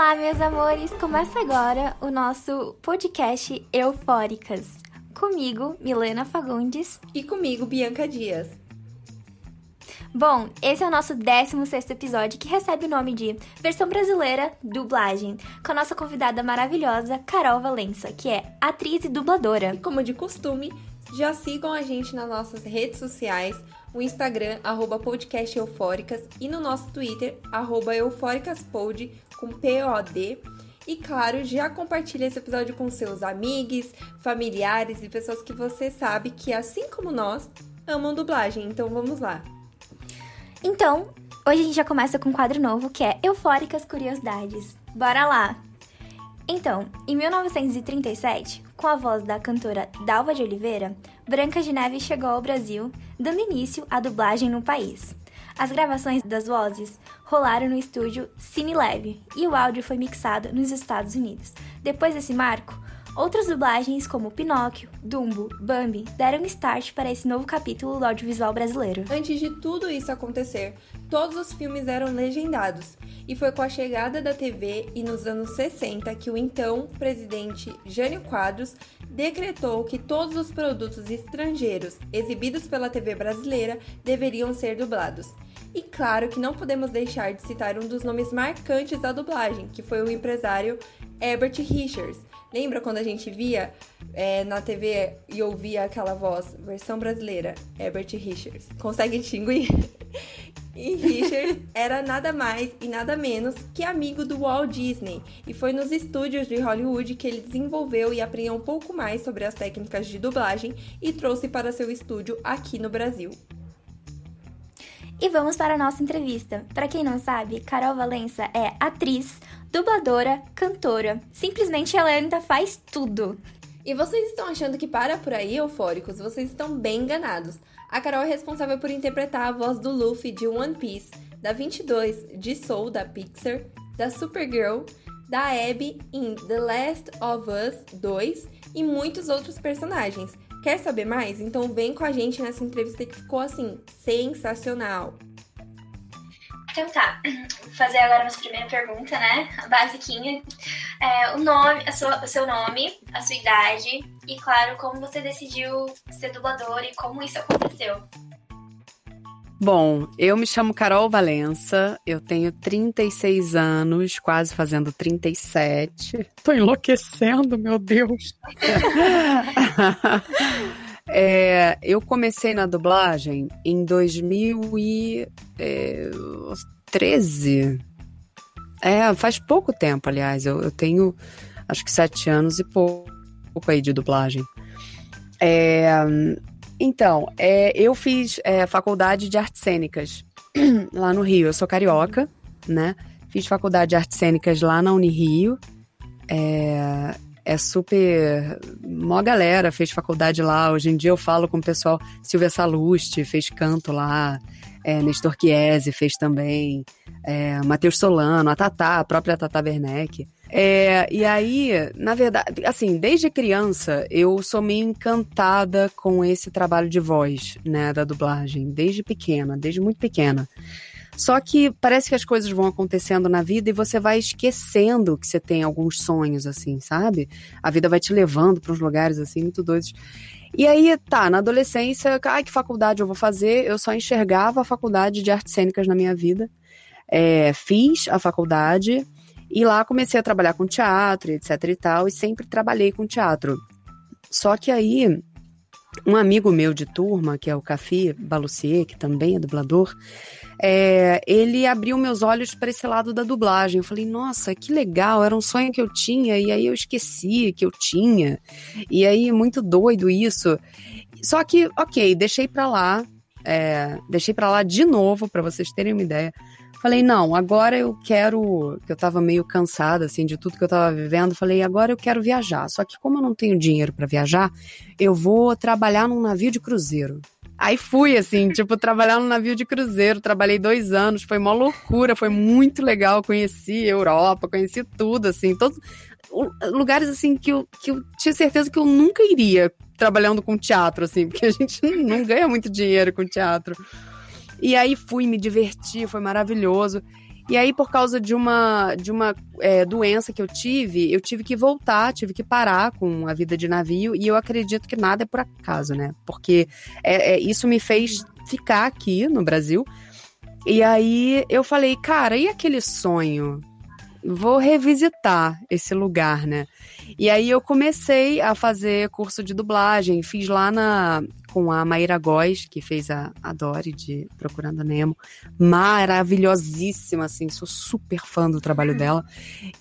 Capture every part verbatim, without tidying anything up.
Olá, meus amores! Começa agora o nosso podcast Eufóricas. Comigo, Milena Fagundes. E comigo, Bianca Dias. Bom, esse é o nosso décimo sexto episódio, que recebe o nome de Versão Brasileira Dublagem, com a nossa convidada maravilhosa, Carol Valença, que é atriz e dubladora. E como de costume, já sigam a gente nas nossas redes sociais, o Instagram, arroba podcast eufóricas, e no nosso Twitter, arroba eufóricaspod, com P O D. E claro, já compartilha esse episódio com seus amigos, familiares e pessoas que você sabe que, assim como nós, amam dublagem. Então vamos lá! Então, hoje a gente já começa com um quadro novo, que é Eufóricas Curiosidades. Bora lá! Então, em mil novecentos e trinta e sete, com a voz da cantora Dalva de Oliveira, Branca de Neve chegou ao Brasil, dando início à dublagem no país. As gravações das vozes rolaram no estúdio CineLab e o áudio foi mixado nos Estados Unidos. Depois desse marco, outras dublagens como Pinóquio, Dumbo, Bambi deram start para esse novo capítulo do audiovisual brasileiro. Antes de tudo isso acontecer, todos os filmes eram legendados, e foi com a chegada da T V e nos anos sessenta que o então presidente Jânio Quadros decretou que todos os produtos estrangeiros exibidos pela T V brasileira deveriam ser dublados. E claro que não podemos deixar de citar um dos nomes marcantes da dublagem, que foi o empresário Herbert Richers. Lembra quando a gente via é, na T V e ouvia aquela voz, versão brasileira, Herbert Richers? Consegue distinguir? E Richers era nada mais e nada menos que amigo do Walt Disney, e foi nos estúdios de Hollywood que ele desenvolveu e aprendeu um pouco mais sobre as técnicas de dublagem e trouxe para seu estúdio aqui no Brasil. E vamos para a nossa entrevista. Para quem não sabe, Carol Valença é atriz, dubladora, cantora. Simplesmente ela ainda faz tudo. E vocês estão achando que para por aí, eufóricos? Vocês estão bem enganados. A Carol é responsável por interpretar a voz do Luffy de One Piece, da vinte e dois, de Soul, da Pixar, da Supergirl, da Abby em The Last of Us dois e muitos outros personagens. Quer saber mais? Então vem com a gente nessa entrevista que ficou, assim, sensacional. Então tá, vou fazer agora a nossa primeira pergunta, né? A basiquinha. É, o nome, a sua, o seu nome, a sua idade e, claro, como você decidiu ser dubladora e como isso aconteceu. Bom, eu me chamo Carol Valença, eu tenho trinta e seis anos, quase fazendo trinta e sete. Tô enlouquecendo, meu Deus! é, eu comecei na dublagem em dois mil e treze. É, faz pouco tempo, aliás. Eu, eu tenho, acho que sete anos e pouco, pouco aí de dublagem. É... Então, é, eu fiz é, faculdade de artes cênicas lá no Rio. Eu sou carioca, né? Fiz faculdade de artes cênicas lá na Uni Rio. É, é super... Mó galera fez faculdade lá. Hoje em dia eu falo com o pessoal. Silvia Salusti fez canto lá. É, Nestor Chiesi fez também. É, Matheus Solano, a Tata, a própria Tata Werneck. É, e aí, na verdade, assim, desde criança eu sou meio encantada com esse trabalho de voz, né, da dublagem, desde pequena, desde muito pequena. Só que parece que as coisas vão acontecendo na vida e você vai esquecendo que você tem alguns sonhos, assim, sabe? A vida vai te levando para uns lugares, assim, muito doidos. E aí, tá, na adolescência, ai, que faculdade eu vou fazer? Eu só enxergava a faculdade de artes cênicas na minha vida. É, fiz a faculdade... E lá comecei a trabalhar com teatro, etc e tal, e sempre trabalhei com teatro. Só que aí, um amigo meu de turma, que é o Cafi Balussier, que também é dublador, é, ele abriu meus olhos para esse lado da dublagem. Eu falei, nossa, que legal, era um sonho que eu tinha, e aí eu esqueci que eu tinha. E aí, muito doido isso. Só que, ok, deixei para lá, é, deixei para lá de novo, para vocês terem uma ideia. Falei, não, agora eu quero... Eu tava meio cansada, assim, de tudo que eu tava vivendo. Falei, agora eu quero viajar. Só que como eu não tenho dinheiro pra viajar, eu vou trabalhar num navio de cruzeiro. Aí fui, assim, tipo, trabalhar num navio de cruzeiro. Trabalhei dois anos, foi uma loucura, foi muito legal. Conheci Europa, conheci tudo, assim. Todos, lugares, assim, que eu, que eu tinha certeza que eu nunca iria trabalhando com teatro, assim. Porque a gente não ganha muito dinheiro com teatro. E aí fui, me diverti, foi maravilhoso. E aí, por causa de uma, de uma é, doença que eu tive, eu tive que voltar, tive que parar com a vida de navio. E eu acredito que nada é por acaso, né? Porque é, é, isso me fez ficar aqui no Brasil. E aí, eu falei, cara, e aquele sonho? Vou revisitar esse lugar, né? E aí, eu comecei a fazer curso de dublagem. Fiz lá na... com a Maíra Góes, que fez a, a Dory de Procurando Nemo, maravilhosíssima, assim, sou super fã do trabalho dela,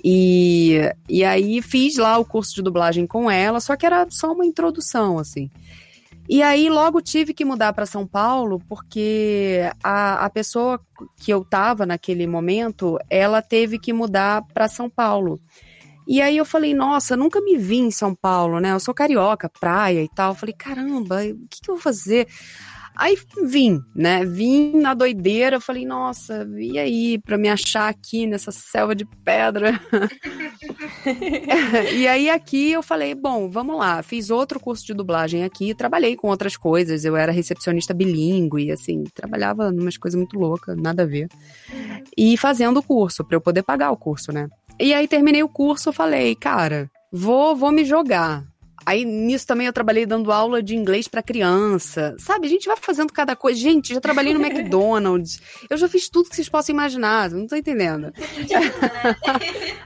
e, e aí fiz lá o curso de dublagem com ela, só que era só uma introdução, assim, e aí logo tive que mudar para São Paulo, porque a, a pessoa que eu tava naquele momento, ela teve que mudar para São Paulo. E aí eu falei, nossa, nunca me vi em São Paulo, né? Eu sou carioca, praia e tal. Eu falei, caramba, o que, que eu vou fazer? Aí vim, né? Vim na doideira. Eu falei, nossa, e aí pra me achar aqui nessa selva de pedra? E aí aqui eu falei, bom, vamos lá. Fiz outro curso de dublagem aqui, trabalhei com outras coisas. Eu era recepcionista bilíngue, assim, trabalhava numas coisas muito loucas, nada a ver. E fazendo o curso, pra eu poder pagar o curso, né? E aí terminei o curso, eu falei, cara, vou, vou me jogar. Aí nisso também eu trabalhei dando aula de inglês pra criança, sabe? A gente vai fazendo cada coisa. Gente, já trabalhei no McDonald's, eu já fiz tudo que vocês possam imaginar, não tô entendendo.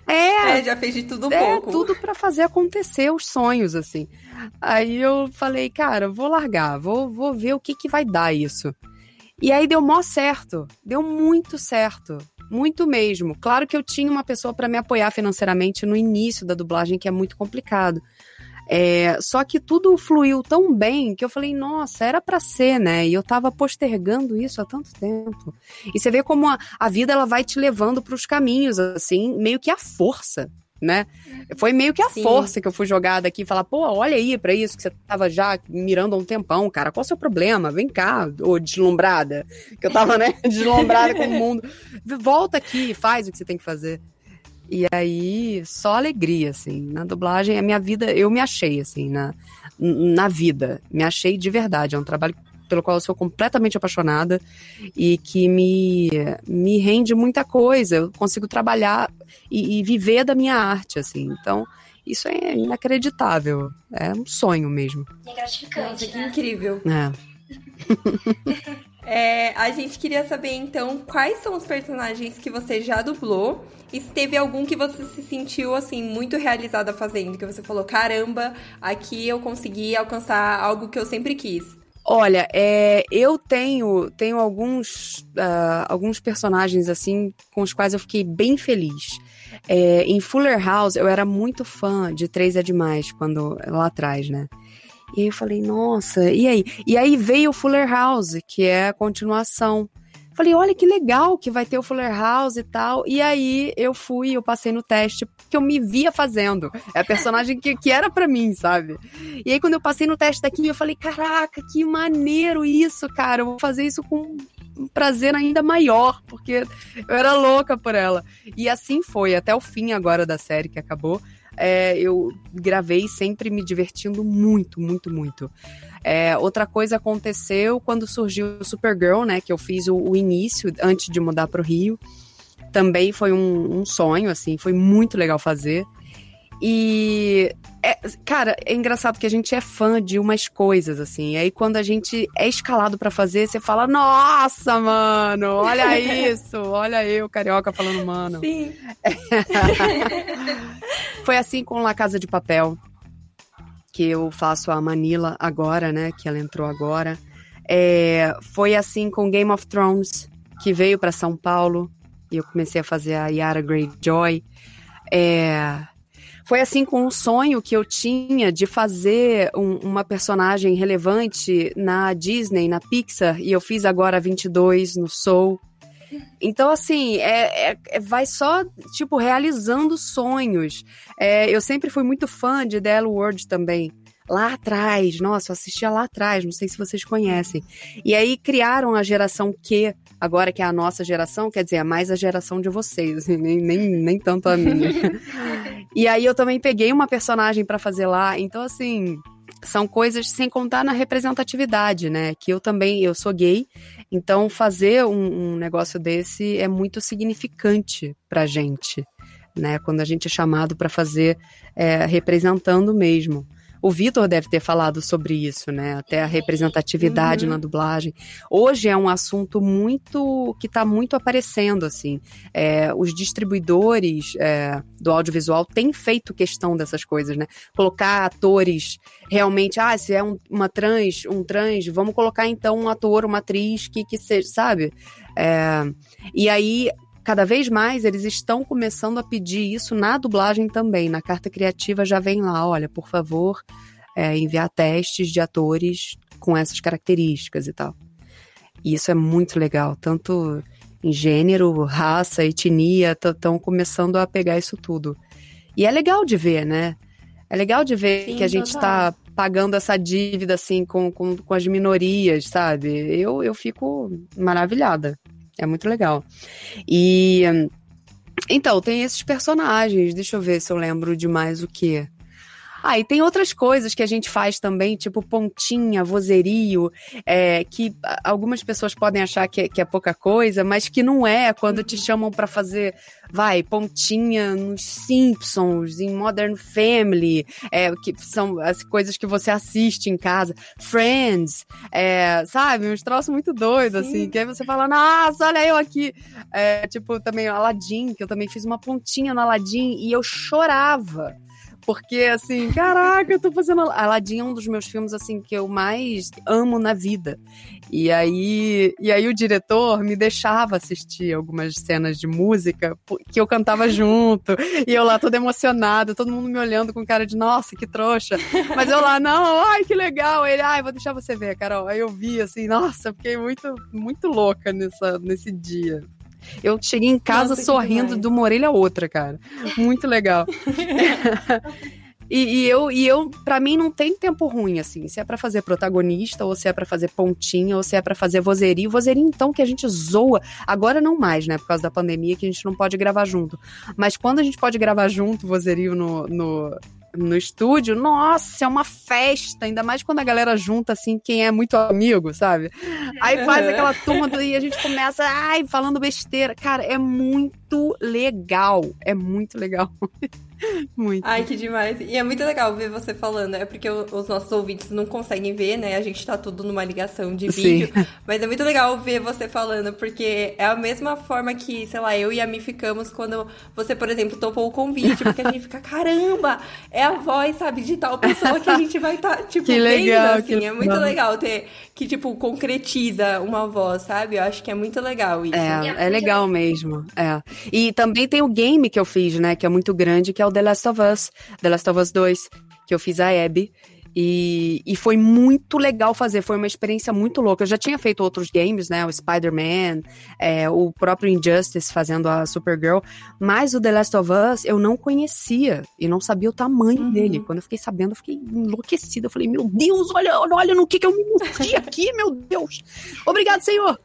é, é, já fez de tudo um é, pouco. É, tudo pra fazer acontecer os sonhos, assim. Aí eu falei, cara, vou largar, vou, vou ver o que que vai dar isso. E aí deu mó certo, deu muito certo. Muito mesmo. Claro que eu tinha uma pessoa para me apoiar financeiramente no início da dublagem, que é muito complicado. É, só que tudo fluiu tão bem que eu falei, nossa, era para ser, né? E eu tava postergando isso há tanto tempo. E você vê como a, a vida ela vai te levando para os caminhos, assim, meio que à força, né? Foi meio que à Sim. força que eu fui jogada aqui e falar, pô, olha aí pra isso que você tava já mirando há um tempão, cara, qual o seu problema? Vem cá, ô deslumbrada, que eu tava, né, deslumbrada com o mundo. Volta aqui, faz o que você tem que fazer. E aí, só alegria, assim, na dublagem, a minha vida, eu me achei, assim, na, na vida, me achei de verdade, é um trabalho pelo qual eu sou completamente apaixonada e que me, me rende muita coisa. Eu consigo trabalhar e, e viver da minha arte, assim. Então, isso é inacreditável. É um sonho mesmo. É gratificante, Nossa, né? Que incrível. É. é, a gente queria saber, então, quais são os personagens que você já dublou e se teve algum que você se sentiu, assim, muito realizada fazendo, que você falou, caramba, aqui eu consegui alcançar algo que eu sempre quis. Olha, é, eu tenho, tenho alguns, uh, alguns personagens, assim, com os quais eu fiquei bem feliz. É, em Fuller House, eu era muito fã de Três é Demais, quando, lá atrás, né? E aí eu falei, nossa, e aí? E aí veio o Fuller House, que é a continuação. Falei, olha que legal que vai ter o Fuller House e tal. E aí eu fui, eu passei no teste, porque eu me via fazendo. É a personagem que, que era pra mim, sabe? E aí quando eu passei no teste daqui, eu falei, caraca, que maneiro isso, cara. Eu vou fazer isso com um prazer ainda maior, porque eu era louca por ela. E assim foi, até o fim agora da série que acabou. É, eu gravei sempre me divertindo muito, muito, muito. É, outra coisa aconteceu quando surgiu o Supergirl, né, que eu fiz o, o início antes de mudar para o Rio. Também foi um, um sonho, assim, foi muito legal fazer. E, é, cara, é engraçado que a gente é fã de umas coisas, assim. Aí quando a gente é escalado pra fazer, você fala, nossa, mano, olha isso. Olha eu, carioca, falando, mano. Sim. Foi assim com La Casa de Papel, que eu faço a Manila agora, né, que ela entrou agora. É, foi assim com Game of Thrones, que veio pra São Paulo. E eu comecei a fazer a Yara Greyjoy. É... Foi assim com um sonho que eu tinha de fazer um, uma personagem relevante na Disney, na Pixar, e eu fiz agora a vinte e dois no Soul. Então, assim, é, é, vai só, tipo, realizando sonhos. É, eu sempre fui muito fã de The L Word também. Lá atrás, nossa, eu assistia lá atrás, não sei se vocês conhecem. E aí criaram a geração Q, agora que é a nossa geração, quer dizer, é mais a geração de vocês, assim, nem, nem, nem tanto a minha. E aí eu também peguei uma personagem pra fazer lá, então assim, são coisas sem contar na representatividade, né? Que eu também, eu sou gay, então fazer um, um negócio desse é muito significante pra gente, né? Quando a gente é chamado para fazer, é, representando mesmo. O Vitor deve ter falado sobre isso, né? Até a representatividade uhum. na dublagem. Hoje é um assunto muito... que está muito aparecendo, assim. É, os distribuidores é, do audiovisual têm feito questão dessas coisas, né? Colocar atores realmente... Ah, se é um, uma trans, um trans, vamos colocar, então, um ator, uma atriz, que, que seja, sabe? É, e aí... Cada vez mais eles estão começando a pedir isso na dublagem também. Na carta criativa já vem lá, olha, por favor, é, enviar testes de atores com essas características e tal. E isso é muito legal, tanto em gênero, raça, etnia, estão começando a pegar isso tudo. E é legal de ver, né? É legal de ver Sim, que a gente está pagando essa dívida assim com, com, com as minorias, sabe? Eu, eu fico maravilhada. É muito legal. E então, tem esses personagens. Deixa eu ver se eu lembro de mais o quê. Ah, e tem outras coisas que a gente faz também, tipo pontinha, vozerio, é, que algumas pessoas podem achar que é, que é pouca coisa, mas que não é. Quando te chamam pra fazer, vai, pontinha nos Simpsons, em Modern Family, é, que são as coisas que você assiste em casa, Friends, é, sabe? Uns troços muito doidos, assim, que aí você fala, nossa, olha eu aqui. É, tipo, também Aladdin, que eu também fiz uma pontinha no Aladdin e eu chorava. Porque, assim, caraca, eu tô fazendo... Aladdin é um dos meus filmes, assim, que eu mais amo na vida. E aí, e aí o diretor me deixava assistir algumas cenas de música que eu cantava junto. E eu lá toda emocionada, todo mundo me olhando com cara de, nossa, que trouxa. Mas eu lá, não, ai, que legal. Ele, ai, vou deixar você ver, Carol. Aí eu vi, assim, nossa, fiquei muito, muito louca nessa, nesse dia. Eu cheguei em casa Nossa, sorrindo de uma orelha a outra, cara. Muito legal. e, e eu, e eu, pra mim, não tem tempo ruim, assim. Se é pra fazer protagonista, ou se é pra fazer pontinha, ou se é pra fazer vozerio. Vozerio, então, que a gente zoa. Agora não mais, né? Por causa da pandemia, que a gente não pode gravar junto. Mas quando a gente pode gravar junto, vozerio no... no... no estúdio, nossa, é uma festa, ainda mais quando a galera junta, assim, quem é muito amigo, sabe? Aí faz aquela turma do, e a gente começa, ai, falando besteira. Cara, é muito legal, é muito legal. Muito. Ai, que demais. E é muito legal ver você falando, é porque os nossos ouvintes não conseguem ver, né? A gente tá tudo numa ligação de vídeo. Sim. Mas é muito legal ver você falando, porque é a mesma forma que, sei lá, eu e a Mi ficamos quando você, por exemplo, topou o convite, porque a gente fica, caramba, é a voz, sabe, de tal pessoa que a gente vai tá, tipo, que legal, vendo, assim. Que... É muito legal ter, que, tipo, concretiza uma voz, sabe? Eu acho que é muito legal isso. É, é legal mesmo, é. E também tem o game que eu fiz, né, que é muito grande, que é o The Last of Us, The Last of Us dois, que eu fiz a Abby, e, e foi muito legal fazer, foi uma experiência muito louca. Eu já tinha feito outros games, né, o Spider-Man, é, o próprio Injustice fazendo a Supergirl, mas o The Last of Us eu não conhecia, e não sabia o tamanho uhum. dele. Quando eu fiquei sabendo, eu fiquei enlouquecida, eu falei, meu Deus, olha, olha no que que eu me meti aqui, meu Deus, obrigado, Senhor!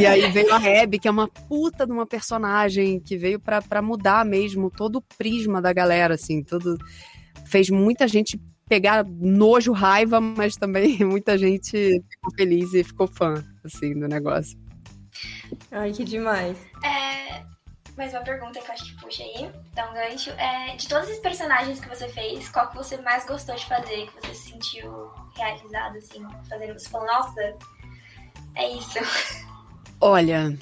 E aí veio a Abby, que é uma puta de uma personagem, que veio pra, pra mudar mesmo todo o prisma da galera, assim, todo... Fez muita gente pegar nojo, raiva, mas também muita gente ficou feliz e ficou fã, assim, do negócio. Ai, que demais. É, mais uma pergunta que eu acho que puxa aí, dá um gancho. É, de todos os personagens que você fez, qual que você mais gostou de fazer, que você se sentiu realizado, assim, fazendo? Você falou, nossa, é isso. Olha,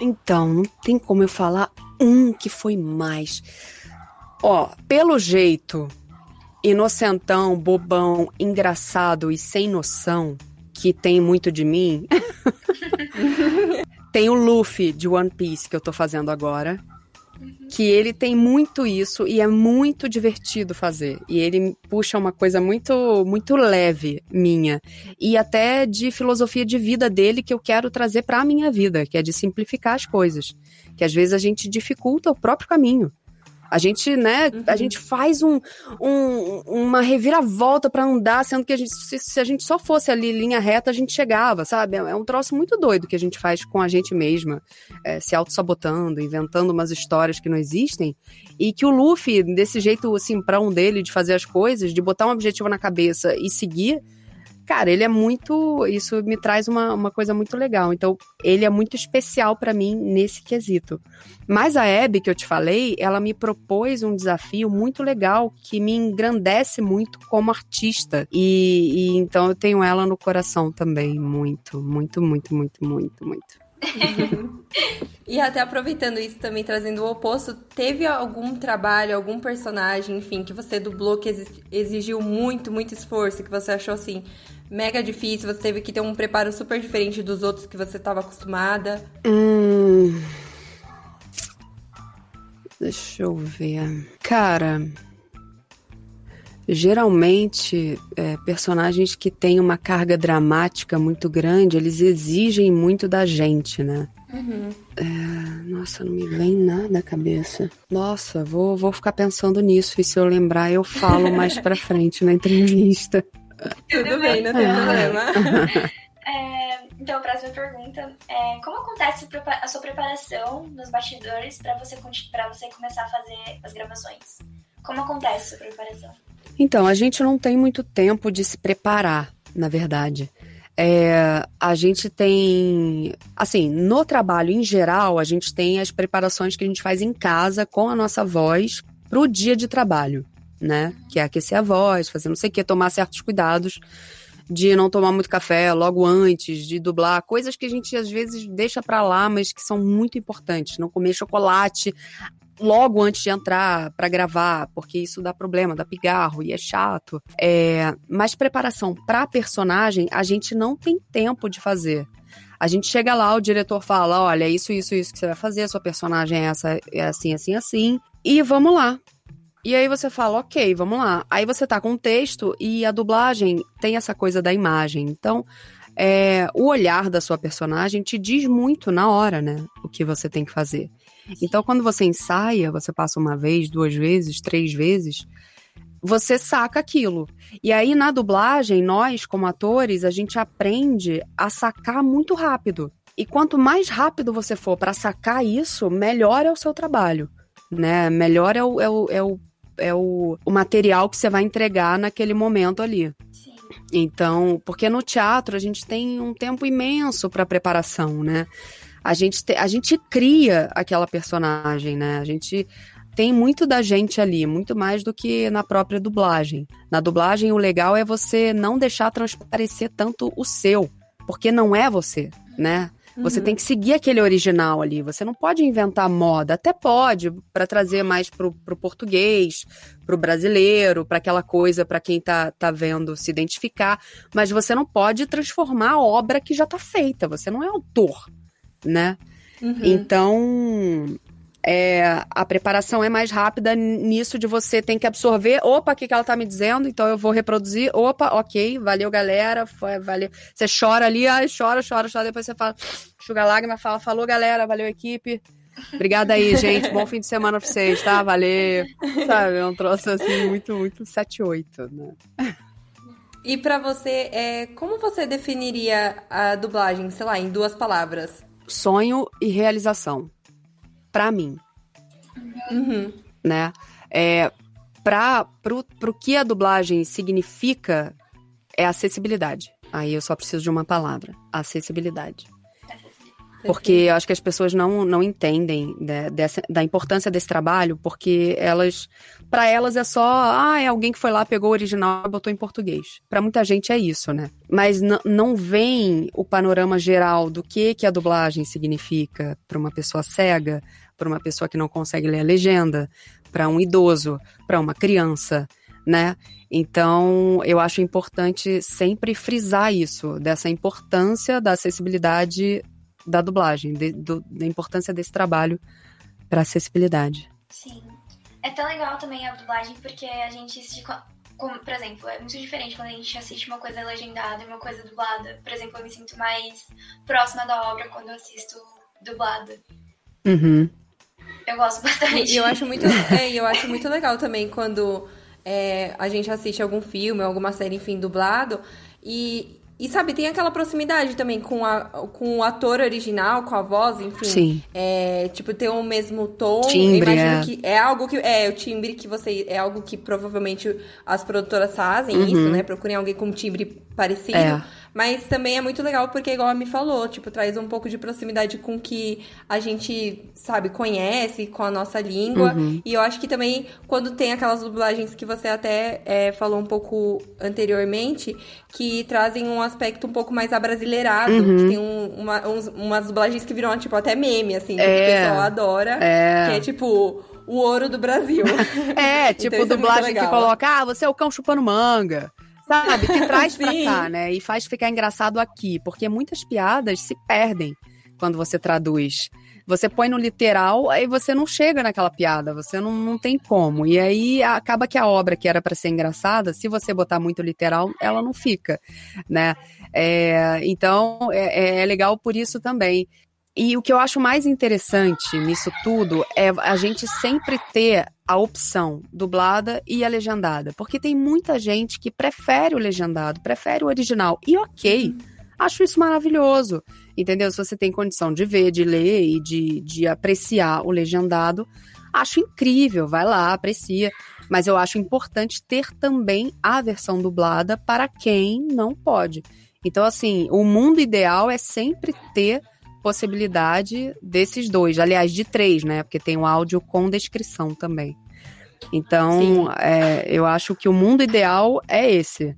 então, não tem como eu falar um que foi mais... Ó, oh, pelo jeito inocentão, bobão, engraçado e sem noção, que tem muito de mim, tem o Luffy de One Piece que eu tô fazendo agora, uhum. que ele tem muito isso e é muito divertido fazer. E ele puxa uma coisa muito, muito leve minha, e até de filosofia de vida dele que eu quero trazer pra minha vida, que é de simplificar as coisas, que às vezes a gente dificulta o próprio caminho. A gente, né, uhum. a gente faz um, um, uma reviravolta pra andar, sendo que a gente, se, se a gente só fosse ali linha reta, a gente chegava, sabe? É um troço muito doido que a gente faz com a gente mesma, é, se auto-sabotando, inventando umas histórias que não existem, e que o Luffy, desse jeito simprão dele de fazer as coisas, de botar um objetivo na cabeça e seguir, cara, ele é muito... Isso me traz uma, uma coisa muito legal. Então, ele é muito especial pra mim nesse quesito. Mas a Abby, que eu te falei, ela me propôs um desafio muito legal que me engrandece muito como artista. E, e então, eu tenho ela no coração também. Muito, muito, muito, muito, muito, muito. E até aproveitando isso também, trazendo o oposto, teve algum trabalho, algum personagem, enfim, que você dublou que exigiu muito, muito esforço, que você achou assim, mega difícil, você teve que ter um preparo super diferente dos outros que você estava acostumada? Hum... Deixa eu ver... Cara... Geralmente, é, personagens que têm uma carga dramática muito grande, eles exigem muito da gente, né? Uhum. É, nossa, não me vem nada à cabeça. Nossa, vou, vou ficar pensando nisso, e se eu lembrar, eu falo mais pra frente na entrevista. Tudo bem, não tem problema. É, então, a próxima pergunta é: como acontece a sua preparação nos bastidores pra você, pra você começar a fazer as gravações? Como acontece a sua preparação? Então, a gente não tem muito tempo de se preparar, na verdade. É, a gente tem... Assim, no trabalho em geral, a gente tem as preparações que a gente faz em casa com a nossa voz pro dia de trabalho, né? Que é aquecer a voz, fazer não sei o quê, tomar certos cuidados de não tomar muito café logo antes, de dublar, coisas que a gente às vezes deixa pra lá, mas que são muito importantes. Não comer chocolate logo antes de entrar para gravar, porque isso dá problema, dá pigarro e é chato. É, mas preparação para personagem, a gente não tem tempo de fazer. A gente chega lá, o diretor fala, olha, isso, isso, isso que você vai fazer, sua personagem é essa, é assim, assim, assim, e vamos lá. E aí você fala, ok, vamos lá. Aí você tá com o texto e a dublagem tem essa coisa da imagem. Então, é, o olhar da sua personagem te diz muito na hora, né, o que você tem que fazer. Então, quando você ensaia, você passa uma vez, duas vezes, três vezes, você saca aquilo. E aí, na dublagem, nós, como atores, a gente aprende a sacar muito rápido. E quanto mais rápido você for para sacar isso, melhor é o seu trabalho, né? Melhor é o, é o, é o, é o, o material que você vai entregar naquele momento ali. Sim. Então, porque no teatro a gente tem um tempo imenso para preparação, né? A gente, te, a gente cria aquela personagem, né? A gente tem muito da gente ali, muito mais do que na própria dublagem. Na dublagem, o legal é você não deixar transparecer tanto o seu, porque não é você, né? Uhum. Você tem que seguir aquele original ali, você não pode inventar moda, até pode, para trazer mais pro, pro português, pro brasileiro, para aquela coisa, para quem tá, tá vendo se identificar, mas você não pode transformar a obra que já tá feita, você não é autor, né? Uhum. Então, é, a preparação é mais rápida nisso de você tem que absorver, opa, o que, que ela tá me dizendo, então eu vou reproduzir, opa, ok, valeu galera, foi, valeu. Você chora ali, ai, chora, chora, chora, depois você fala, enxuga a lágrima, fala, falou galera, valeu equipe, obrigada aí gente, bom fim de semana pra vocês, tá, valeu, sabe, é um troço assim muito, muito sete oito, né? E pra você, é, como você definiria a dublagem, sei lá, em duas palavras? Sonho e realização. Pra mim. Uhum. Né? É, pra, pro, pro que a dublagem significa é acessibilidade. Aí eu só preciso de uma palavra. Acessibilidade. Porque eu acho que as pessoas não, não entendem né, dessa, da importância desse trabalho, porque elas, para elas é só, ah, é alguém que foi lá, pegou o original e botou em português. Para muita gente é isso, né? Mas n- não vem o panorama geral do que, que a dublagem significa para uma pessoa cega, para uma pessoa que não consegue ler a legenda, para um idoso, para uma criança, né? Então, eu acho importante sempre frisar isso, dessa importância da acessibilidade da dublagem, de, do, da importância desse trabalho para acessibilidade. Sim. É tão legal também a dublagem, porque a gente, se, como, por exemplo, é muito diferente quando a gente assiste uma coisa legendada e uma coisa dublada. Por exemplo, eu me sinto mais próxima da obra quando eu assisto dublada. Uhum. Eu gosto bastante. E eu acho muito, é, eu acho muito legal também quando é, a gente assiste algum filme, alguma série, enfim, dublado. E, e sabe, tem aquela proximidade também com, a, com o ator original, com a voz, enfim. Sim. É, tipo, ter o mesmo tom. Timbre, imagino é. que é algo que... É, o timbre que você... É algo que provavelmente as produtoras fazem, uhum. isso, né? Procurem alguém com um timbre parecido. É. Mas também é muito legal porque, igual a Mi falou, tipo, traz um pouco de proximidade com o que a gente, sabe, conhece, com a nossa língua. Uhum. E eu acho que também, quando tem aquelas dublagens que você até é, falou um pouco anteriormente, que trazem um aspecto um pouco mais abrasileirado. Uhum. Que tem um, uma, uns, umas dublagens que viram, tipo, até meme, assim, que é. o pessoal adora. É. Que é, tipo, o ouro do Brasil. É, tipo, então, dublagem é que coloca, ah, você é o cão chupando manga. Sabe, que traz pra cá, né? E faz ficar engraçado aqui. Porque muitas piadas se perdem quando você traduz. Você põe no literal, aí você não chega naquela piada. Você não, não tem como. E aí acaba que a obra que era pra ser engraçada, se você botar muito literal, ela não fica, né? É, então, é, é legal por isso também. E o que eu acho mais interessante nisso tudo é a gente sempre ter a opção dublada e a legendada. Porque tem muita gente que prefere o legendado, prefere o original. E ok, acho isso maravilhoso. Entendeu? Se você tem condição de ver, de ler e de, de apreciar o legendado, acho incrível. Vai lá, aprecia. Mas eu acho importante ter também a versão dublada para quem não pode. Então, assim, o mundo ideal é sempre ter possibilidade desses dois, aliás, de três, né? Porque tem o áudio com descrição também. Então, é, eu acho que o mundo ideal é esse.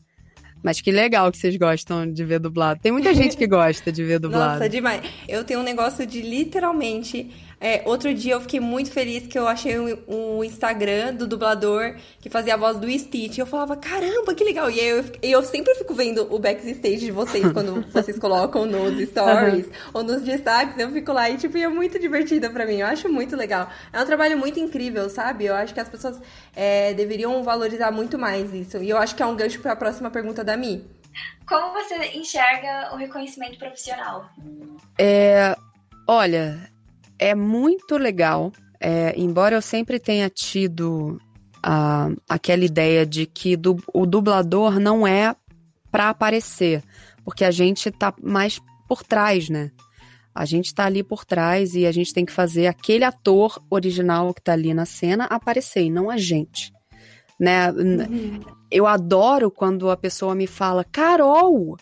Mas que legal que vocês gostam de ver dublado. Tem muita gente que gosta de ver dublado. Nossa, demais. Eu tenho um negócio de literalmente... É, outro dia eu fiquei muito feliz que eu achei o, o Instagram do dublador que fazia a voz do Stitch. Eu falava, caramba, que legal. E eu, eu sempre fico vendo o backstage de vocês quando vocês colocam nos stories ou nos destaques. Eu fico lá e, tipo, é muito divertida pra mim. Eu acho muito legal. É um trabalho muito incrível, sabe? Eu acho que as pessoas é, deveriam valorizar muito mais isso. E eu acho que é um gancho pra próxima pergunta da Mi. Como você enxerga o reconhecimento profissional? É... Olha... É muito legal, é, embora eu sempre tenha tido a, aquela ideia de que du, o dublador não é para aparecer, porque a gente tá mais por trás, né? A gente tá ali por trás e a gente tem que fazer aquele ator original que tá ali na cena aparecer, e não a gente, né? Uhum. Eu adoro quando a pessoa me fala, Carol...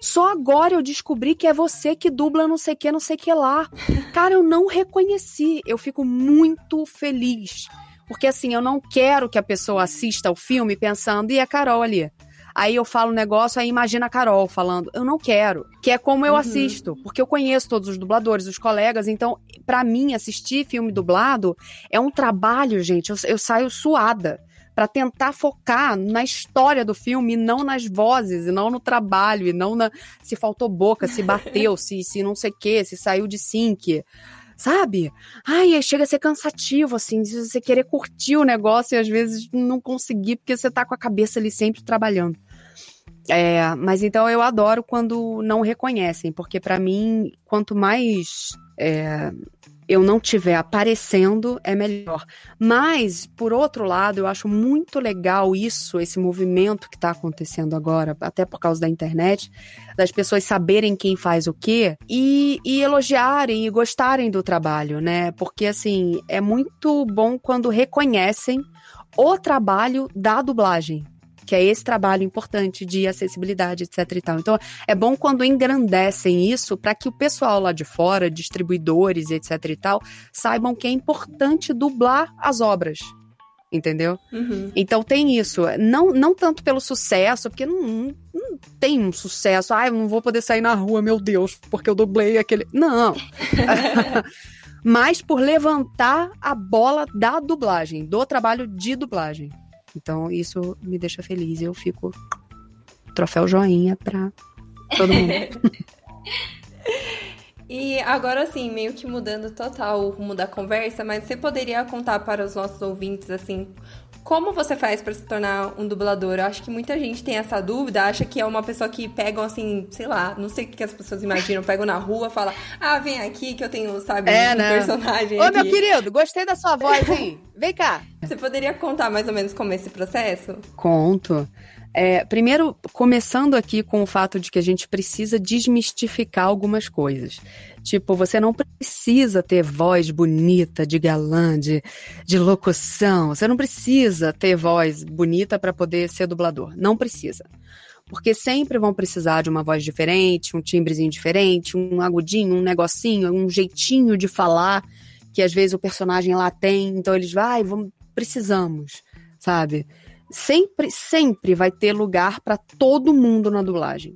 Só agora eu descobri que é você que dubla não sei o que, não sei o que lá. Cara, eu não reconheci. Eu fico muito feliz. Porque assim, eu não quero que a pessoa assista o filme pensando, e a Carol ali? Aí eu falo um negócio, aí imagina a Carol falando. Eu não quero. Que é como eu uhum. assisto. Porque eu conheço todos os dubladores, os colegas. Então, pra mim, assistir filme dublado é um trabalho, gente. Eu, eu saio suada. Pra tentar focar na história do filme, e não nas vozes, e não no trabalho, e não na se faltou boca, se bateu, se, se não sei o que, se saiu de sync, sabe? Ai, chega a ser cansativo, assim, de você querer curtir o negócio e às vezes não conseguir, porque você tá com a cabeça ali sempre trabalhando. É, mas então eu adoro quando não reconhecem, porque pra mim, quanto mais... É, eu não estiver aparecendo, é melhor. Mas, por outro lado, eu acho muito legal isso, esse movimento que está acontecendo agora, até por causa da internet, das pessoas saberem quem faz o quê e, e elogiarem e gostarem do trabalho, né? Porque, assim, é muito bom quando reconhecem o trabalho da dublagem, que é esse trabalho importante de acessibilidade, etc e tal. Então, é bom quando engrandecem isso para que o pessoal lá de fora, distribuidores, etc e tal, saibam que é importante dublar as obras, entendeu? Uhum. Então, tem isso. Não, não tanto pelo sucesso, porque não, não, não tem um sucesso. Ah, eu não vou poder sair na rua, meu Deus, porque eu dublei aquele... Não! Mas por levantar a bola da dublagem, do trabalho de dublagem. Então, isso me deixa feliz. Eu fico... Troféu joinha pra todo mundo. E agora assim, meio que mudando total o rumo da conversa, mas você poderia contar para os nossos ouvintes, assim, como você faz para se tornar um dublador? Eu acho que muita gente tem essa dúvida, acha que é uma pessoa que pegam assim, sei lá, não sei o que as pessoas imaginam, pegam na rua, falam, ah, vem aqui que eu tenho, sabe, é, um né? personagem Ô, aqui. Ô, meu querido, gostei da sua voz, hein? Vem cá. Você poderia contar mais ou menos como é esse processo? Conto. É, primeiro, começando aqui com o fato de que a gente precisa desmistificar algumas coisas. Tipo, você não precisa ter voz bonita, de galã, de, de locução. Você não precisa ter voz bonita para poder ser dublador. Não precisa. Porque sempre vão precisar de uma voz diferente, um timbrezinho diferente, um agudinho, um negocinho, um jeitinho de falar que às vezes o personagem lá tem. Então eles, vai, vamos, precisamos, sabe? Sempre, sempre vai ter lugar para todo mundo na dublagem,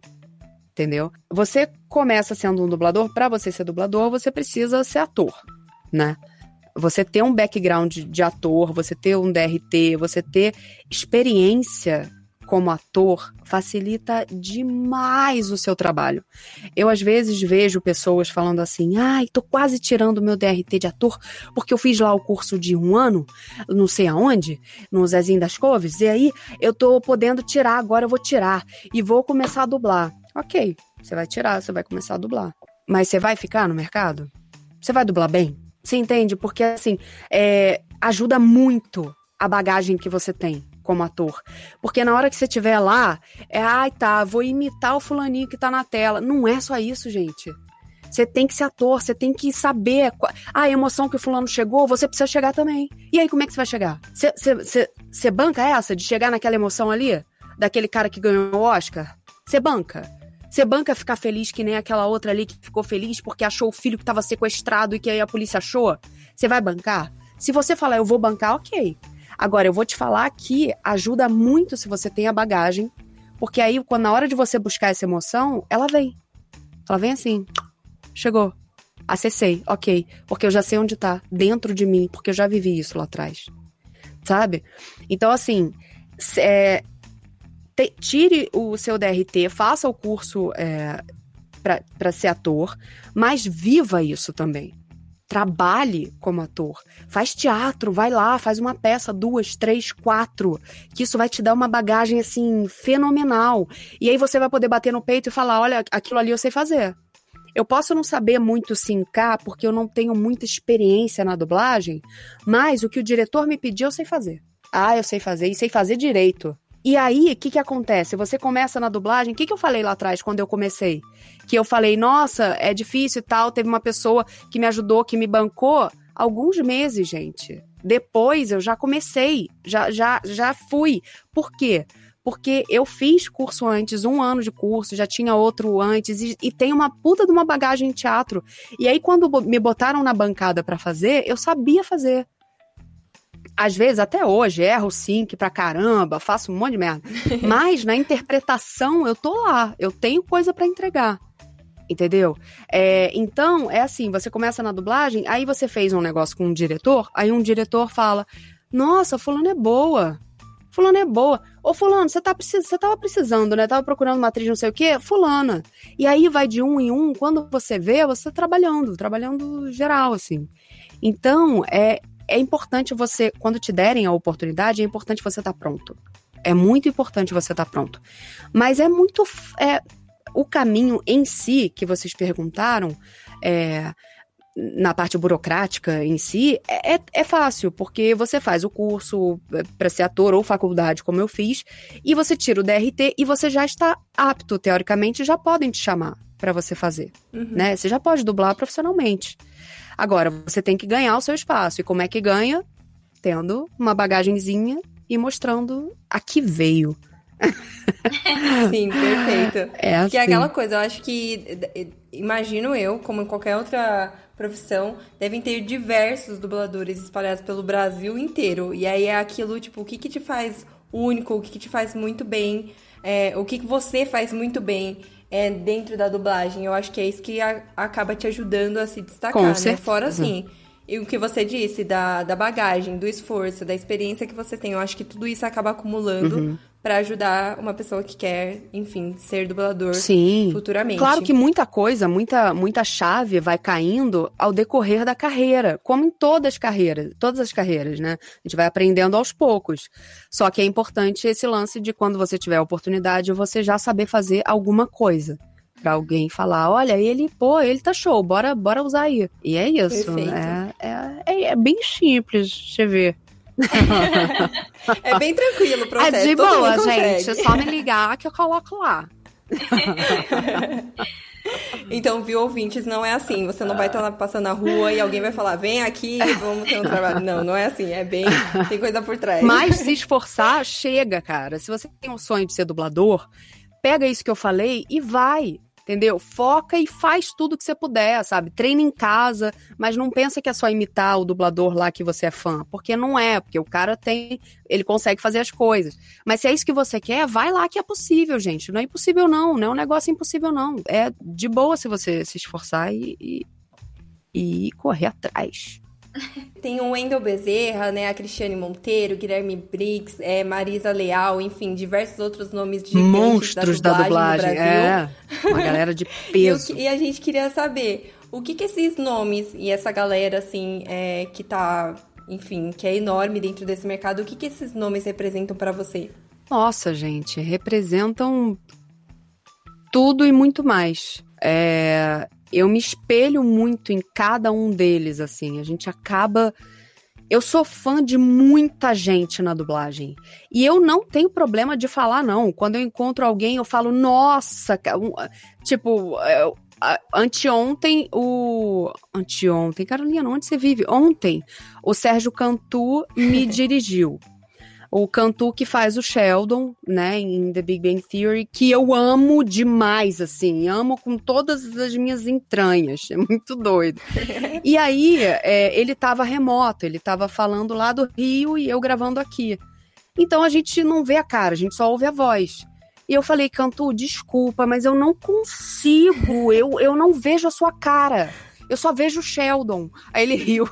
entendeu? Você começa sendo um dublador, para você ser dublador, você precisa ser ator, né? Você ter um background de ator, você ter um D R T, você ter experiência como ator, facilita demais o seu trabalho. Eu, às vezes, vejo pessoas falando assim, ai, tô quase tirando o meu D R T de ator, porque eu fiz lá o curso de um ano, não sei aonde, no Zezinho das Couves, e aí eu tô podendo tirar, agora eu vou tirar, e vou começar a dublar. Ok, você vai tirar, você vai começar a dublar. Mas você vai ficar no mercado? Você vai dublar bem? Você entende? Porque, assim, é, ajuda muito a bagagem que você tem como ator, porque na hora que você estiver lá, é, ai tá, vou imitar o fulaninho que tá na tela, não é só isso, gente, você tem que ser ator, você tem que saber, qual... ah, a emoção que o fulano chegou, você precisa chegar também, e aí como é que você vai chegar? Você banca essa de chegar naquela emoção ali, daquele cara que ganhou o Oscar? Você banca? Você banca ficar feliz que nem aquela outra ali que ficou feliz porque achou o filho que tava sequestrado e que aí a polícia achou? Você vai bancar? Se você falar, eu vou bancar, ok. Agora, eu vou te falar que ajuda muito se você tem a bagagem, porque aí, na hora de você buscar essa emoção, ela vem. Ela vem assim, chegou, acessei, ok, porque eu já sei onde tá, dentro de mim, porque eu já vivi isso lá atrás, sabe? Então, assim, é, te, tire o seu D R T, faça o curso é, pra, pra ser ator, mas viva isso também. Trabalhe como ator, faz teatro, vai lá, faz uma peça, duas, três, quatro, que isso vai te dar uma bagagem, assim, fenomenal. E aí você vai poder bater no peito e falar, olha, aquilo ali eu sei fazer. Eu posso não saber muito sincar, porque eu não tenho muita experiência na dublagem, mas o que o diretor me pediu, eu sei fazer. Ah, eu sei fazer, e sei fazer direito. E aí, o que que acontece? Você começa na dublagem, o que que eu falei lá atrás, quando eu comecei? Que eu falei, nossa, é difícil e tal, teve uma pessoa que me ajudou, que me bancou, alguns meses, gente. Depois, eu já comecei, já, já, já fui. Por quê? Porque eu fiz curso antes, um ano de curso, já tinha outro antes, e, e tem uma puta de uma bagagem em teatro. E aí, quando me botaram na bancada pra fazer, eu sabia fazer. Às vezes, até hoje, erro o sync pra caramba, faço um monte de merda. Mas na interpretação, eu tô lá. Eu tenho coisa pra entregar. Entendeu? É, então, é assim, você começa na dublagem, aí você fez um negócio com um diretor, aí um diretor fala, nossa, fulano é boa. Fulano é boa. Ô, fulano, você tá precis... você tava precisando, né? Tava procurando uma atriz não sei o quê? Fulana. E aí vai de um em um, quando você vê, você tá trabalhando. Trabalhando geral, assim. Então, é... É importante você, quando te derem a oportunidade, é importante você estar pronto. É muito importante você estar pronto. Mas é muito... É, o caminho em si, que vocês perguntaram, é, na parte burocrática em si, é, é fácil, porque você faz o curso para ser ator ou faculdade, como eu fiz, e você tira o D R T e você já está apto, teoricamente, já podem te chamar para você fazer. Uhum. Né? Você já pode dublar profissionalmente. Agora, você tem que ganhar o seu espaço. E como é que ganha? Tendo uma bagagenzinha e mostrando a que veio. Sim, perfeito. É assim. Que é aquela coisa, eu acho que, imagino eu, como em qualquer outra profissão, devem ter diversos dubladores espalhados pelo Brasil inteiro. E aí é aquilo, tipo, o que que te faz único, o que que te faz muito bem, é, o que que você faz muito bem. É, dentro da dublagem, eu acho que é isso que a, acaba te ajudando a se destacar, né? Fora assim, e o que você disse da, da bagagem, do esforço, da experiência que você tem, eu acho que tudo isso acaba acumulando, uhum, pra ajudar uma pessoa que quer, enfim, ser dublador. Sim. Futuramente. Claro que muita coisa, muita, muita chave vai caindo ao decorrer da carreira, como em todas as carreiras, todas as carreiras, né? A gente vai aprendendo aos poucos. Só que é importante esse lance de quando você tiver a oportunidade, você já saber fazer alguma coisa. Pra alguém falar, olha, ele, pô, ele tá show, bora, bora usar aí. E é isso. Né? É, é, é bem simples, deixa eu ver. É bem tranquilo o processo. É de boa, gente, é só me ligar que eu coloco lá. Então, viu, ouvintes, não é assim. Você não vai estar passando na rua e alguém vai falar, vem aqui, vamos ter um trabalho. Não, não é assim, é bem, tem coisa por trás. Mas se esforçar, chega, cara. Se você tem um sonho de ser dublador, pega isso que eu falei e vai. Entendeu? Foca e faz tudo que você puder, sabe? Treina em casa, mas não pensa que é só imitar o dublador lá que você é fã, porque não é, porque o cara tem, ele consegue fazer as coisas. Mas se é isso que você quer, vai lá que é possível, gente. Não é impossível não, não é um negócio impossível não. É de boa se você se esforçar e, e, e correr atrás. Tem o Wendel Bezerra, né, a Cristiane Monteiro, Guilherme Briggs, é, Marisa Leal, enfim, diversos outros nomes de monstros da dublagem, da dublagem. É, uma galera de peso. e, o, e a gente queria saber, o que que esses nomes e essa galera, assim, é, que tá, enfim, que é enorme dentro desse mercado, o que que esses nomes representam pra você? Nossa, gente, representam tudo e muito mais. É... Eu me espelho muito em cada um deles, assim. A gente acaba... Eu sou fã de muita gente na dublagem. E eu não tenho problema de falar, não. Quando eu encontro alguém, eu falo, nossa... Tipo, anteontem, o... Anteontem, Carolina, onde você vive? Ontem, o Sérgio Cantu me dirigiu. O Cantu que faz o Sheldon, né, em The Big Bang Theory, que eu amo demais, assim, amo com todas as minhas entranhas, é muito doido. E aí, é, ele tava remoto, ele tava falando lá do Rio e eu gravando aqui. Então a gente não vê a cara, a gente só ouve a voz. E eu falei, Cantu, desculpa, mas eu não consigo, eu, eu não vejo a sua cara. Eu só vejo o Sheldon. Aí ele riu.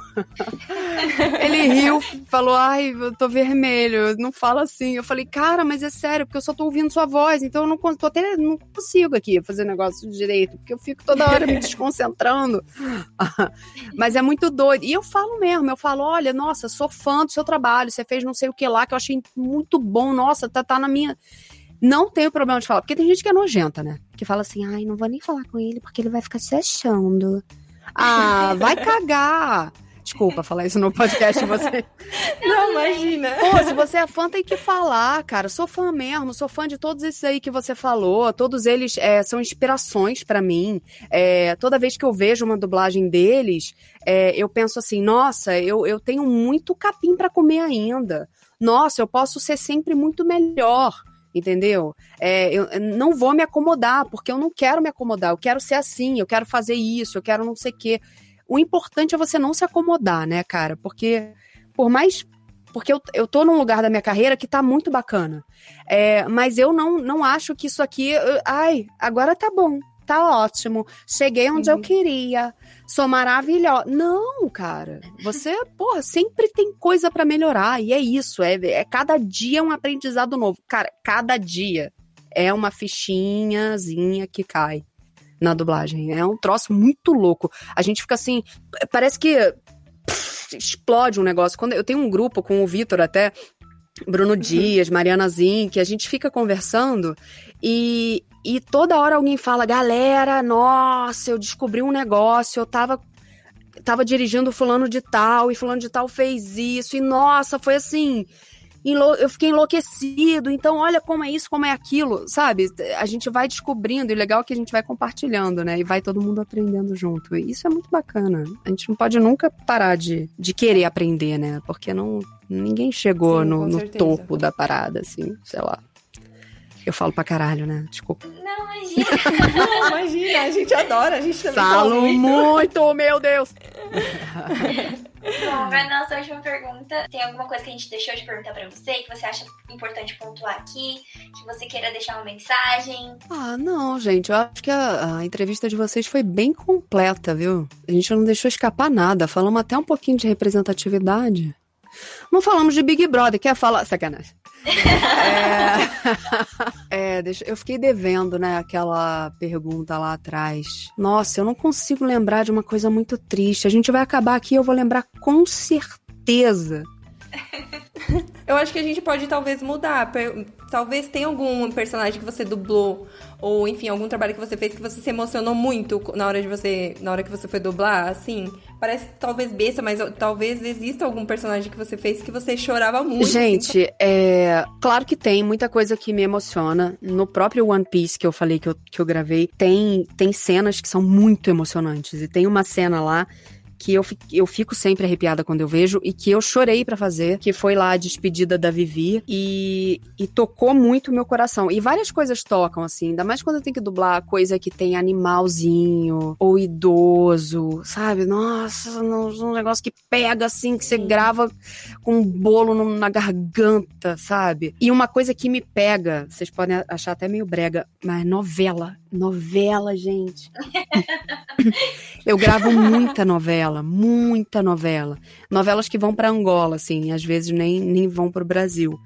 Ele riu, falou, ai, eu tô vermelho, não fala assim. Eu falei, cara, mas é sério, porque eu só tô ouvindo sua voz, então eu não, tô até, não consigo aqui fazer negócio direito, porque eu fico toda hora me desconcentrando. Mas é muito doido. E eu falo mesmo, eu falo, olha, nossa, sou fã do seu trabalho, você fez não sei o que lá, que eu achei muito bom, nossa, tá, tá na minha... Não tenho problema de falar, porque tem gente que é nojenta, né? Que fala assim, ai, não vou nem falar com ele, porque ele vai ficar se achando... Ah, vai cagar. Desculpa falar isso no podcast. Você... Não, imagina. Pô, se você é fã, tem que falar, cara. Sou fã mesmo, sou fã de todos esses aí que você falou. Todos eles é, são inspirações pra mim. É, toda vez que eu vejo uma dublagem deles, é, eu penso assim, nossa, eu, eu tenho muito capim pra comer ainda. Nossa, eu posso ser sempre muito melhor. Entendeu? É, eu não vou me acomodar, porque eu não quero me acomodar, eu quero ser assim, eu quero fazer isso, eu quero não sei o quê. O importante é você não se acomodar, né, cara? Porque, por mais... Porque eu, eu tô num lugar da minha carreira que tá muito bacana, é, mas eu não, não acho que isso aqui... Eu, ai, agora tá bom, tá ótimo, cheguei onde uhum. eu queria, sou maravilhosa. Não, cara, você, porra, sempre tem coisa pra melhorar, e é isso, é, é cada dia um aprendizado novo. Cara, cada dia é uma fichinhazinha que cai na dublagem, é um troço muito louco. A gente fica assim, parece que pff, explode um negócio. Quando eu tenho um grupo com o Vitor até, Bruno Dias, Mariana Zin, que a gente fica conversando e... E toda hora alguém fala, galera, nossa, eu descobri um negócio, eu tava, tava dirigindo fulano de tal, e fulano de tal fez isso, e nossa, foi assim, enlou- eu fiquei enlouquecido, então olha como é isso, como é aquilo, sabe? A gente vai descobrindo, e o legal é que a gente vai compartilhando, né? E vai todo mundo aprendendo junto, e isso é muito bacana. A gente não pode nunca parar de, de querer aprender, né? Porque não, ninguém chegou Sim, no, no topo da parada, assim, sei lá. Eu falo pra caralho, né? Desculpa. Não, imagina. Não, imagina. A gente adora, a gente também fala muito. Falo muito, meu Deus. Bom, a nossa última pergunta. Tem alguma coisa que a gente deixou de perguntar pra você que você acha importante pontuar aqui? Que você queira deixar uma mensagem? Ah, não, gente. Eu acho que a, a entrevista de vocês foi bem completa, viu? A gente não deixou escapar nada. Falamos até um pouquinho de representatividade. Não falamos de Big Brother. Quer falar? Sacanagem. É, é, deixa, eu fiquei devendo, né, aquela pergunta lá atrás. Nossa, eu não consigo lembrar de uma coisa muito triste. A gente vai acabar aqui e eu vou lembrar com certeza. Eu acho que a gente pode talvez mudar. Talvez tenha algum personagem que você dublou, ou enfim, algum trabalho que você fez que você se emocionou muito na hora de você, na hora que você foi dublar, assim. Parece talvez besta, mas talvez exista algum personagem que você fez que você chorava muito. Gente, é... claro que tem muita coisa que me emociona. No próprio One Piece que eu falei, que eu, que eu gravei, tem, tem cenas que são muito emocionantes. E tem uma cena lá que eu fico, eu fico sempre arrepiada quando eu vejo, e que eu chorei pra fazer, que foi lá a despedida da Vivi, e, e tocou muito o meu coração. E várias coisas tocam, assim, ainda mais quando eu tenho que dublar coisa que tem animalzinho, ou idoso, sabe? Nossa, um negócio que pega, assim, que você grava com um bolo no, na garganta, sabe? E uma coisa que me pega, vocês podem achar até meio brega, mas novela. Novela, gente. Eu gravo muita novela, muita novela. Novelas que vão pra Angola, assim, às vezes nem, nem vão pro Brasil.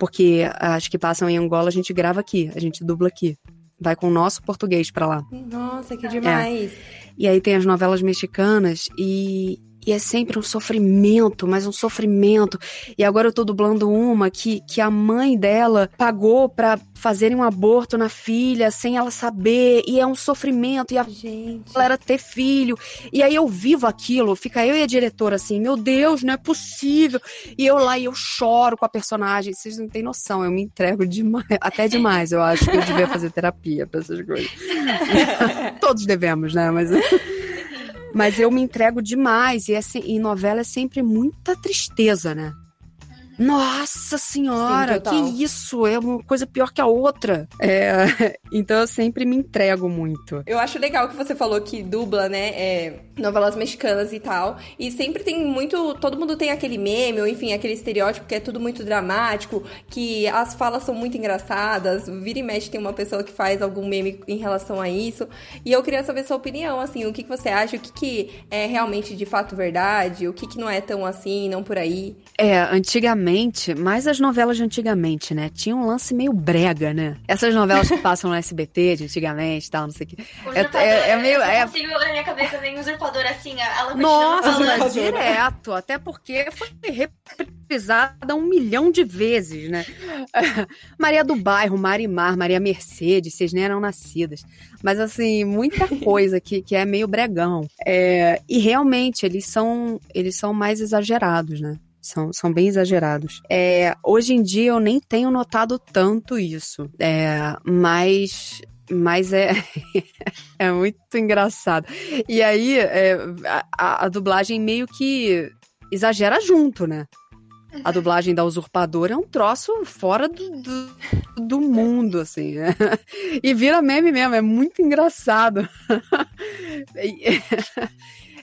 Porque as que passam em Angola a gente grava aqui, a gente dubla aqui. Vai com o nosso português pra lá. Nossa, que demais! É. E aí tem as novelas mexicanas e... E é sempre um sofrimento, mas um sofrimento. E agora eu tô dublando uma que, que a mãe dela pagou pra fazerem um aborto na filha sem ela saber. E é um sofrimento. E a gente... galera ter filho. E aí eu vivo aquilo. Fica eu e a diretora assim, meu Deus, não é possível. E eu lá, e eu choro com a personagem. Vocês não têm noção, eu me entrego demais. Até demais, eu acho que eu devia fazer terapia pra essas coisas. Todos devemos, né? Mas... Mas eu me entrego demais, e, é se... e novela é sempre muita tristeza, né? Uhum. Nossa Senhora, sim, que isso? É uma coisa pior que a outra. É... Então eu sempre me entrego muito. Eu acho legal que você falou que dubla, né? É... Novelas mexicanas e tal. E sempre tem muito... Todo mundo tem aquele meme, ou enfim, aquele estereótipo que é tudo muito dramático, que as falas são muito engraçadas. Vira e mexe tem uma pessoa que faz algum meme em relação a isso. E eu queria saber sua opinião, assim. O que, que você acha? O que, que é realmente de fato verdade? O que, que não é tão assim, não por aí? É, antigamente... Mas as novelas de antigamente, né? Tinha um lance meio brega, né? Essas novelas que passam no S B T de antigamente e tal, não sei o que. É, é, é meio... É... Eu consigo na minha cabeça nem usar assim, ela nossa, direto, até porque foi reprisada um milhão de vezes, né? Maria do Bairro, Marimar, Maria Mercedes, vocês nem eram nascidas, mas assim, muita coisa que, que é meio bregão, é, e realmente eles são, eles são mais exagerados, né? São, são bem exagerados. É, hoje em dia eu nem tenho notado tanto isso, é, mas... Mas é, é muito engraçado. E aí, é, a, a dublagem meio que exagera junto, né? Uhum. A dublagem da Usurpadora é um troço fora do, do, do mundo, assim. Né? E vira meme mesmo, é muito engraçado. E,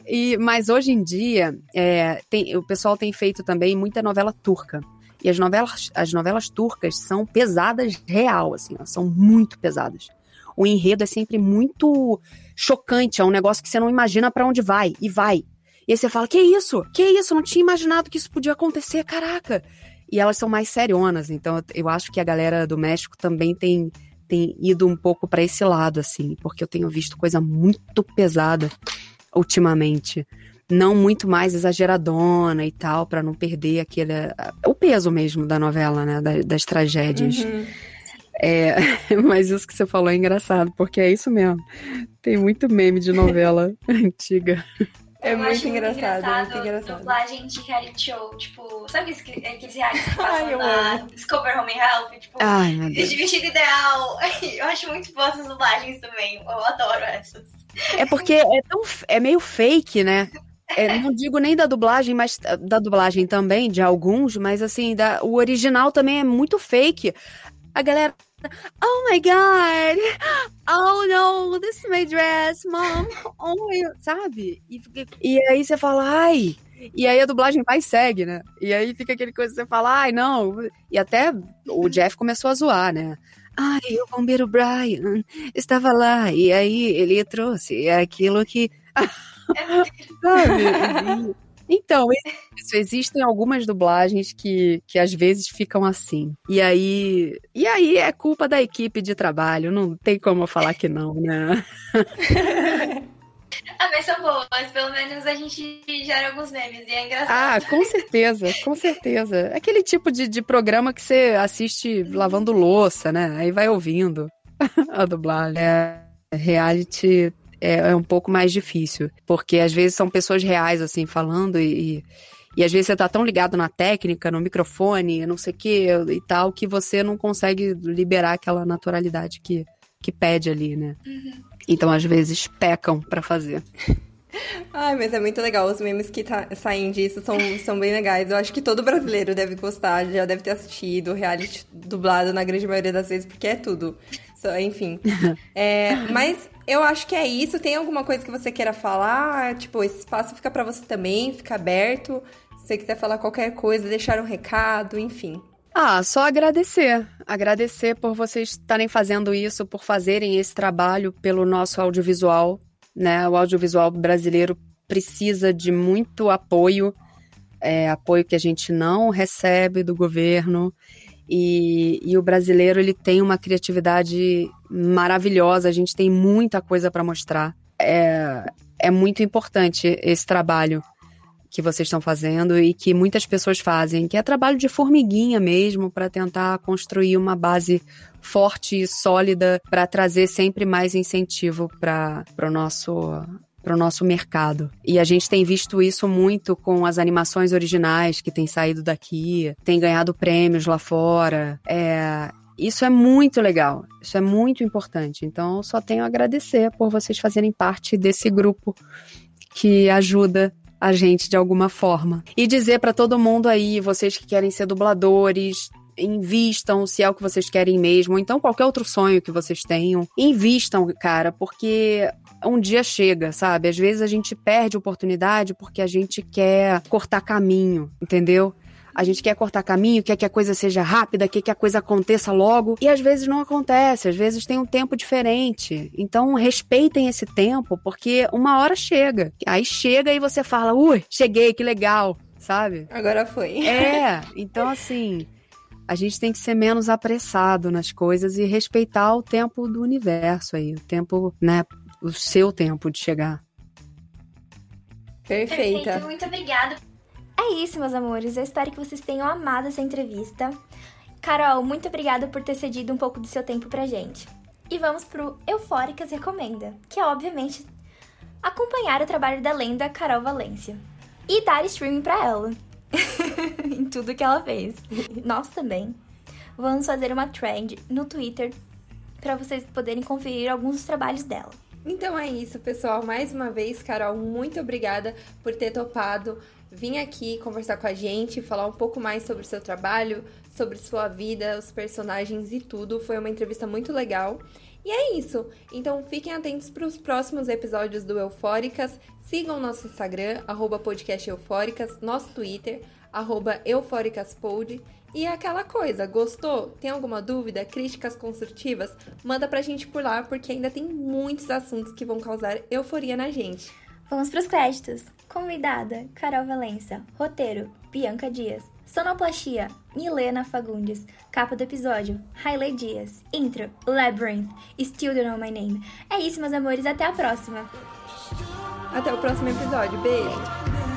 e, mas hoje em dia, é, tem, o pessoal tem feito também muita novela turca. E as novelas, as novelas turcas são pesadas real, assim, ó, são muito pesadas. O enredo é sempre muito chocante, é um negócio que você não imagina pra onde vai, e vai. E aí você fala, que isso? Que isso? Eu não tinha imaginado que isso podia acontecer, caraca! E elas são mais serionas, então eu acho que a galera do México também tem, tem ido um pouco pra esse lado, assim, porque eu tenho visto coisa muito pesada ultimamente. Não muito mais exageradona e tal, pra não perder aquele... O peso mesmo da novela, né? Das, das tragédias. Uhum. É, mas isso que você falou é engraçado, porque é isso mesmo. Tem muito meme de novela antiga. É muito engraçado, é muito engraçado. Dublagem de reality show, tipo... Sabe aqueles, aqueles reais que passam na Discover Home Health? Tipo, ai, meu Deus. Vestido ideal. Eu acho muito boas as dublagens também. Eu adoro essas. É porque é, tão, é meio fake, né? É, não digo nem da dublagem, mas da dublagem também, de alguns, mas assim, da, o original também é muito fake. A galera, oh my God, oh no, this is my dress, mom, oh my, sabe? E, e aí você fala, ai, e aí a dublagem vai e segue, né? E aí fica aquele coisa, você fala, ai, não, e até o Jeff começou a zoar, né? Ai, o bombeiro Brian estava lá, e aí ele trouxe aquilo que... Sabe? Então, isso, existem algumas dublagens que, que às vezes ficam assim. E aí, e aí é culpa da equipe de trabalho, não tem como eu falar que não, né? Ah, mas são boas, pelo menos a gente gera alguns memes, e é engraçado. Ah, com certeza, com certeza. Aquele tipo de, de programa que você assiste lavando louça, né? Aí vai ouvindo a dublagem. É, reality é, é um pouco mais difícil, porque às vezes são pessoas reais, assim, falando e... e... E às vezes você tá tão ligado na técnica, no microfone, não sei o que e tal, que você não consegue liberar aquela naturalidade que, que pede ali, né? Uhum. Então às vezes pecam pra fazer. Ai, mas é muito legal, os memes que tá, saem disso são, são bem legais. Eu acho que todo brasileiro deve gostar, já deve ter assistido reality dublado na grande maioria das vezes, porque é tudo. So, enfim. É, mas eu acho que é isso. Tem alguma coisa que você queira falar? Tipo, esse espaço fica pra você também, fica aberto. Se você quiser falar qualquer coisa, deixar um recado, enfim. Ah, só agradecer, agradecer por vocês estarem fazendo isso, por fazerem esse trabalho pelo nosso audiovisual, né? O audiovisual brasileiro precisa de muito apoio, é, apoio que a gente não recebe do governo, e, e o brasileiro ele tem uma criatividade maravilhosa, a gente tem muita coisa para mostrar, é, é muito importante esse trabalho que vocês estão fazendo e que muitas pessoas fazem, que é trabalho de formiguinha mesmo, para tentar construir uma base forte e sólida para trazer sempre mais incentivo para o nosso, pro nosso mercado. E a gente tem visto isso muito com as animações originais que têm saído daqui, tem ganhado prêmios lá fora. É, isso é muito legal, isso é muito importante. Então, só tenho a agradecer por vocês fazerem parte desse grupo que ajuda a gente de alguma forma. E dizer pra todo mundo aí, vocês que querem ser dubladores, invistam, se é o que vocês querem mesmo, então qualquer outro sonho que vocês tenham, invistam, cara, porque um dia chega, sabe? Às vezes a gente perde oportunidade porque a gente quer cortar caminho, entendeu? A gente quer cortar caminho, quer que a coisa seja rápida, quer que a coisa aconteça logo. E às vezes não acontece, às vezes tem um tempo diferente. Então respeitem esse tempo, porque uma hora chega. Aí chega e você fala, ui, cheguei, que legal, sabe? Agora foi. É, então assim, a gente tem que ser menos apressado nas coisas e respeitar o tempo do universo aí. O tempo, né, o seu tempo de chegar. Perfeita. Perfeito, muito obrigada. É isso, meus amores. Eu espero que vocês tenham amado essa entrevista. Carol, muito obrigada por ter cedido um pouco do seu tempo pra gente. E vamos pro Eufóricas Recomenda, que é, obviamente, acompanhar o trabalho da lenda Carol Valença e dar streaming pra ela em tudo que ela fez. Nós também vamos fazer uma trend no Twitter pra vocês poderem conferir alguns dos trabalhos dela. Então é isso, pessoal. Mais uma vez, Carol, muito obrigada por ter topado vir aqui conversar com a gente, falar um pouco mais sobre o seu trabalho, sobre sua vida, os personagens e tudo. Foi uma entrevista muito legal. E é isso. Então fiquem atentos para os próximos episódios do Eufóricas. Sigam nosso Instagram, arroba podcast Eufóricas, nosso Twitter, arroba eufóricaspod. E aquela coisa, gostou? Tem alguma dúvida? Críticas construtivas? Manda pra gente por lá, porque ainda tem muitos assuntos que vão causar euforia na gente. Vamos pros créditos. Convidada, Carol Valença. Roteiro, Bianca Dias. Sonoplastia, Milena Fagundes. Capa do episódio, Hailey Dias. Intro, Labyrinth. Still Don't Know My Name. É isso, meus amores. Até a próxima. Até o próximo episódio. Beijo.